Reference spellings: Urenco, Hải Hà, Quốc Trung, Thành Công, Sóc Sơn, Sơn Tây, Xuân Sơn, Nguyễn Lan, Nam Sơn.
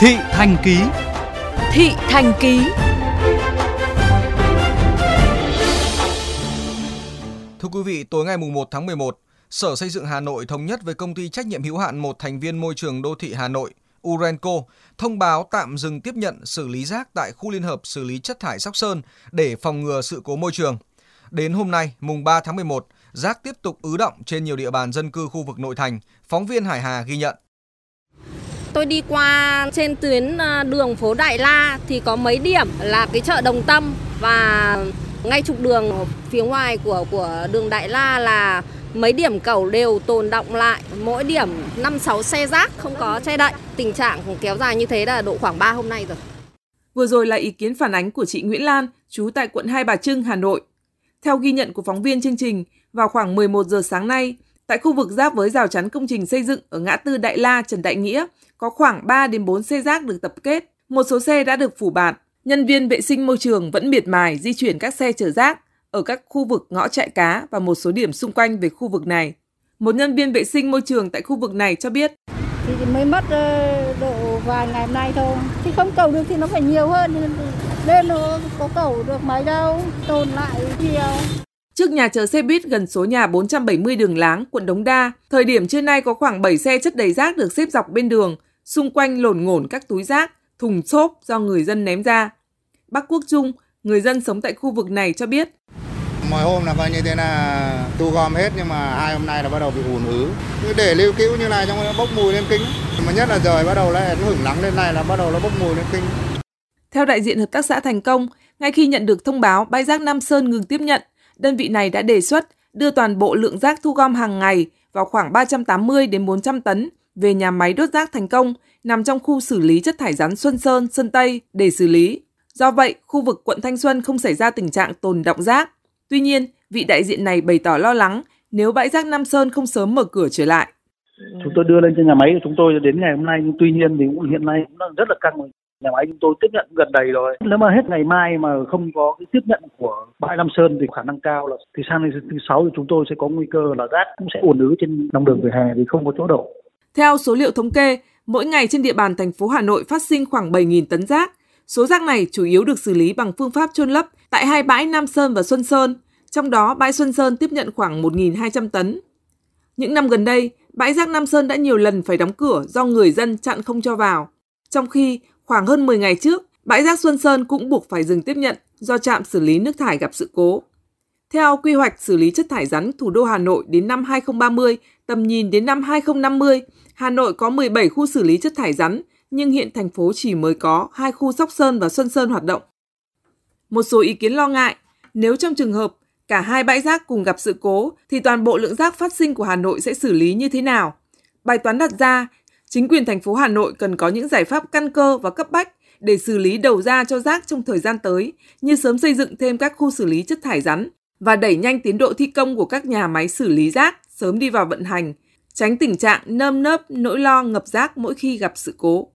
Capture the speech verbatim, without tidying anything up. Thị Thành Ký. Thị Thành Ký. Thưa quý vị, tối ngày mùng một tháng mười một, Sở Xây dựng Hà Nội thống nhất với công ty trách nhiệm hữu hạn một thành viên môi trường đô thị Hà Nội Urenco thông báo tạm dừng tiếp nhận xử lý rác tại khu liên hợp xử lý chất thải Sóc Sơn để phòng ngừa sự cố môi trường. Đến hôm nay, mùng ba tháng mười một, rác tiếp tục ứ đọng trên nhiều địa bàn dân cư khu vực nội thành, phóng viên Hải Hà ghi nhận. Tôi đi qua trên tuyến đường phố Đại La thì có mấy điểm là cái chợ Đồng Tâm và ngay trục đường phía ngoài của của đường Đại La là mấy điểm cẩu đều tồn đọng lại, mỗi điểm năm sáu xe rác không có che đậy. Tình trạng kéo dài như thế là độ khoảng ba hôm nay rồi. Vừa rồi là ý kiến phản ánh của chị Nguyễn Lan, trú tại quận Hai Bà Trưng, Hà Nội. Theo ghi nhận của phóng viên chương trình, vào khoảng mười một giờ sáng nay, tại khu vực giáp với rào chắn công trình xây dựng ở ngã tư Đại La Trần Đại Nghĩa, có khoảng ba đến bốn xe rác được tập kết, một số xe đã được phủ bạt. Nhân viên vệ sinh môi trường vẫn miệt mài di chuyển các xe chở rác ở các khu vực ngõ Trại Cá và một số điểm xung quanh về khu vực này. Một nhân viên vệ sinh môi trường tại khu vực này cho biết: thì mới mất độ vài ngày hôm nay thôi, thì không cầu được thì nó phải nhiều hơn, nên nó có cầu được mấy đâu, tồn lại nhiều. Trước nhà chờ xe buýt gần số nhà bốn trăm bảy mươi đường Láng, quận Đống Đa, thời điểm trưa nay có khoảng bảy xe chất đầy rác được xếp dọc bên đường, xung quanh lổn ngổn các túi rác, thùng xốp do người dân ném ra. Bác Quốc Trung, người dân sống tại khu vực này cho biết: mỗi hôm là coi như thế là thu gom hết, nhưng mà hai hôm nay là bắt đầu bị ùn ứ. Cứ để lưu cữu như này trong nó bốc mùi lên kinh. Mà nhất là trời bắt đầu nó hửng nắng lên này là bắt đầu nó bốc mùi lên kinh. Theo đại diện hợp tác xã Thành Công, ngay khi nhận được thông báo bãi rác Nam Sơn ngừng tiếp nhận, đơn vị này đã đề xuất đưa toàn bộ lượng rác thu gom hàng ngày vào khoảng ba trăm tám mươi đến bốn trăm tấn về nhà máy đốt rác Thành Công nằm trong khu xử lý chất thải rắn Xuân Sơn, Sơn Tây để xử lý. Do vậy, khu vực quận Thanh Xuân không xảy ra tình trạng tồn đọng rác. Tuy nhiên, vị đại diện này bày tỏ lo lắng nếu bãi rác Nam Sơn không sớm mở cửa trở lại. Chúng tôi đưa lên cho nhà máy của chúng tôi đến ngày hôm nay, nhưng tuy nhiên thì cũng hiện nay cũng rất là căng rồi. Nhà máy chúng tôi tiếp nhận gần đầy rồi. Nếu mà hết ngày mai mà không có cái tiếp nhận của bãi Nam Sơn thì khả năng cao là thì sang đến thứ sáu thì chúng tôi sẽ có nguy cơ là rác cũng sẽ ùn ứ trên lòng đường vỉa hè vì không có chỗ đổ. Theo số liệu thống kê, mỗi ngày trên địa bàn thành phố Hà Nội phát sinh khoảng bảy nghìn tấn rác. Số rác này chủ yếu được xử lý bằng phương pháp chôn lấp tại hai bãi Nam Sơn và Xuân Sơn, trong đó bãi Xuân Sơn tiếp nhận khoảng một nghìn hai trăm tấn. Những năm gần đây, bãi rác Nam Sơn đã nhiều lần phải đóng cửa do người dân chặn không cho vào. Trong khi khoảng hơn mười ngày trước, bãi rác Xuân Sơn cũng buộc phải dừng tiếp nhận do trạm xử lý nước thải gặp sự cố. Theo quy hoạch xử lý chất thải rắn thủ đô Hà Nội đến năm hai không ba mươi, tầm nhìn đến năm hai không năm mươi, Hà Nội có mười bảy khu xử lý chất thải rắn, nhưng hiện thành phố chỉ mới có hai khu Sóc Sơn và Xuân Sơn hoạt động. Một số ý kiến lo ngại, nếu trong trường hợp cả hai bãi rác cùng gặp sự cố, thì toàn bộ lượng rác phát sinh của Hà Nội sẽ xử lý như thế nào? Bài toán đặt ra, chính quyền thành phố Hà Nội cần có những giải pháp căn cơ và cấp bách để xử lý đầu ra cho rác trong thời gian tới, như sớm xây dựng thêm các khu xử lý chất thải rắn và đẩy nhanh tiến độ thi công của các nhà máy xử lý rác sớm đi vào vận hành, tránh tình trạng nơm nớp nỗi lo ngập rác mỗi khi gặp sự cố.